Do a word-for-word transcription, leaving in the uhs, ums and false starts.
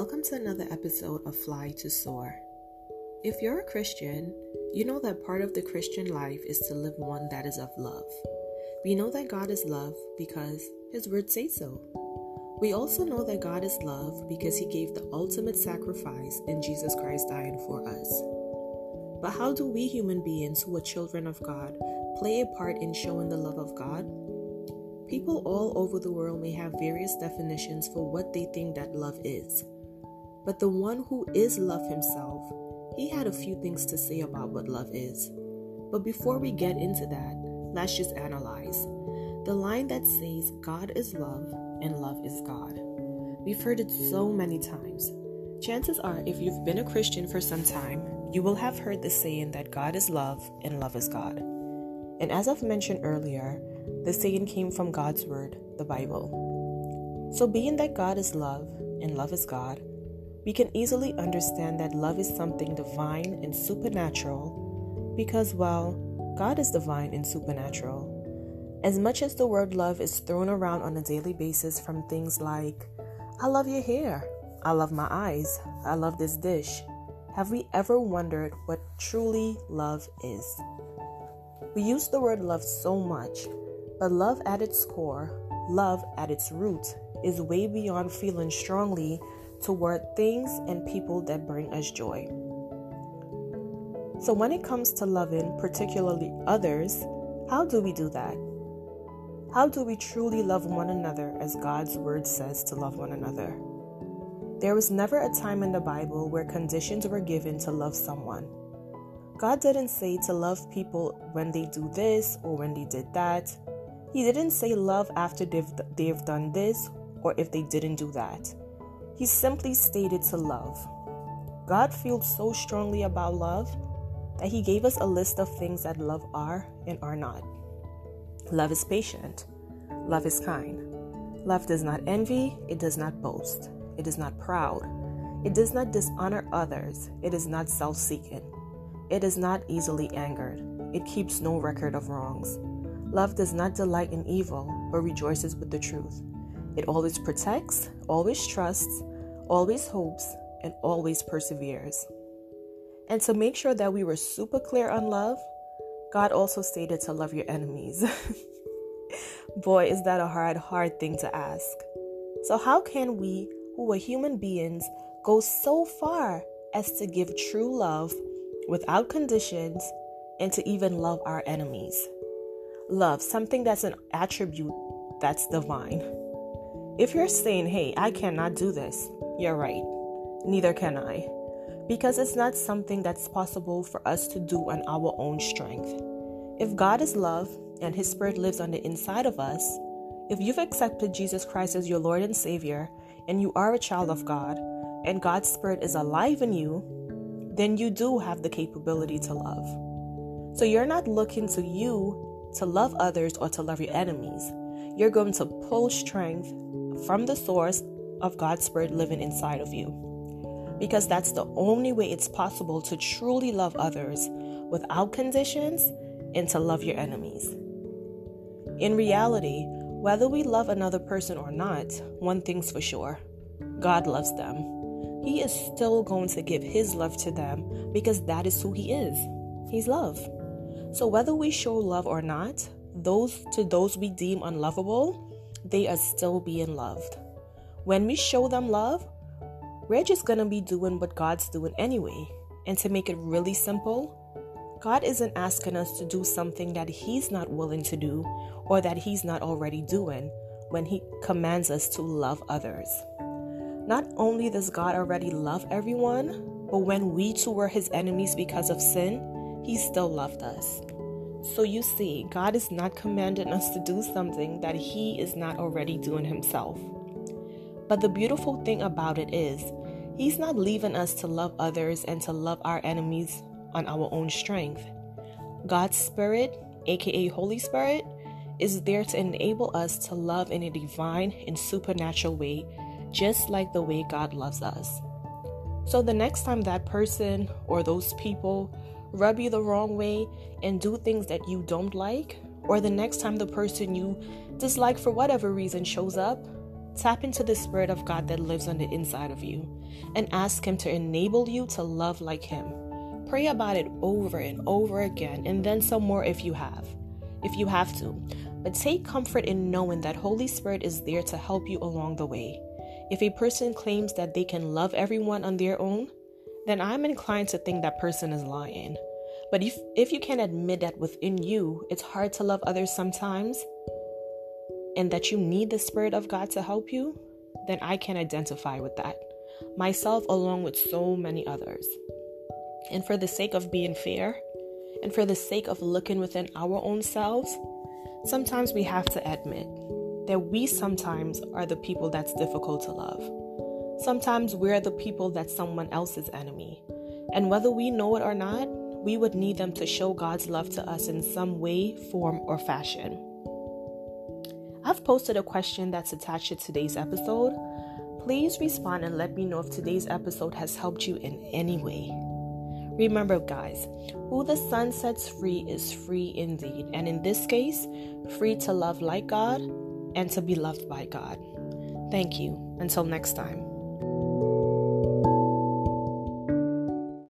Welcome to another episode of Fly to Soar. If you're a Christian, you know that part of the Christian life is to live one that is of love. We know that God is love because His word says so. We also know that God is love because He gave the ultimate sacrifice in Jesus Christ dying for us. But how do we human beings who are children of God play a part in showing the love of God? People all over the world may have various definitions for what they think that love is. But the one who is love himself, he had a few things to say about what love is. But before we get into that, let's just analyze. The line that says God is love and love is God. We've heard it so many times. Chances are if you've been a Christian for some time, you will have heard the saying that God is love and love is God. And as I've mentioned earlier, the saying came from God's word, the Bible. So being that God is love and love is God, we can easily understand that love is something divine and supernatural because, well, God is divine and supernatural. As much as the word love is thrown around on a daily basis from things like, I love your hair, I love my eyes, I love this dish, have we ever wondered what truly love is? We use the word love so much, but love at its core, love at its root, is way beyond feeling strongly toward things and people that bring us joy. So when it comes to loving, particularly others, how do we do that? How do we truly love one another as God's word says to love one another? There was never a time in the Bible where conditions were given to love someone. God didn't say to love people when they do this or when they did that. He didn't say love after they've, they've done this or if they didn't do that. He simply stated to love. God feels so strongly about love that He gave us a list of things that love are and are not. Love is patient. Love is kind. Love does not envy. It does not boast. It is not proud. It does not dishonor others. It is not self-seeking. It is not easily angered. It keeps no record of wrongs. Love does not delight in evil, but rejoices with the truth. It always protects, always trusts, always hopes, and always perseveres. And to make sure that we were super clear on love, God also stated to love your enemies. Boy, is that a hard, hard thing to ask. So how can we, who are human beings, go so far as to give true love without conditions and to even love our enemies? Love, something that's an attribute that's divine. If you're saying, hey, I cannot do this, you're right. Neither can I. Because it's not something that's possible for us to do on our own strength. If God is love and His Spirit lives on the inside of us, if you've accepted Jesus Christ as your Lord and Savior, and you are a child of God, and God's Spirit is alive in you, then you do have the capability to love. So you're not looking to you to love others or to love your enemies. You're going to pull strength from the source of God's Spirit living inside of you. Because that's the only way it's possible to truly love others without conditions and to love your enemies. In reality, whether we love another person or not, one thing's for sure: God loves them. He is still going to give His love to them because that is who He is. He's love. So whether we show love or not, those to those we deem unlovable, they are still being loved. When we show them love, we're just going to be doing what God's doing anyway. And to make it really simple, God isn't asking us to do something that He's not willing to do or that He's not already doing when He commands us to love others. Not only does God already love everyone, but when we too were His enemies because of sin, He still loved us. So you see, God is not commanding us to do something that He is not already doing Himself. But the beautiful thing about it is, He's not leaving us to love others and to love our enemies on our own strength. God's Spirit, aka Holy Spirit, is there to enable us to love in a divine and supernatural way, just like the way God loves us. So the next time that person or those people rub you the wrong way and do things that you don't like, or the next time the person you dislike for whatever reason shows up, Tap into the Spirit of God that lives on the inside of you and ask Him to enable you to love like Him. Pray about it over and over again, and then some more if you have, if you have to. But take comfort in knowing that Holy Spirit is there to help you along the way. If a person claims that they can love everyone on their own, then I'm inclined to think that person is lying. But if, if you can't admit that within you, it's hard to love others sometimes, and that you need the Spirit of God to help you, then I can identify with that, myself along with so many others. And for the sake of being fair, and for the sake of looking within our own selves, sometimes we have to admit that we sometimes are the people that's difficult to love. Sometimes we're the people that's someone else's enemy. And whether we know it or not, we would need them to show God's love to us in some way, form, or fashion. I've posted a question that's attached to today's episode. Please respond and let me know if today's episode has helped you in any way. Remember, guys, who the Son sets free is free indeed, and in this case, free to love like God and to be loved by God. Thank you. Until next time.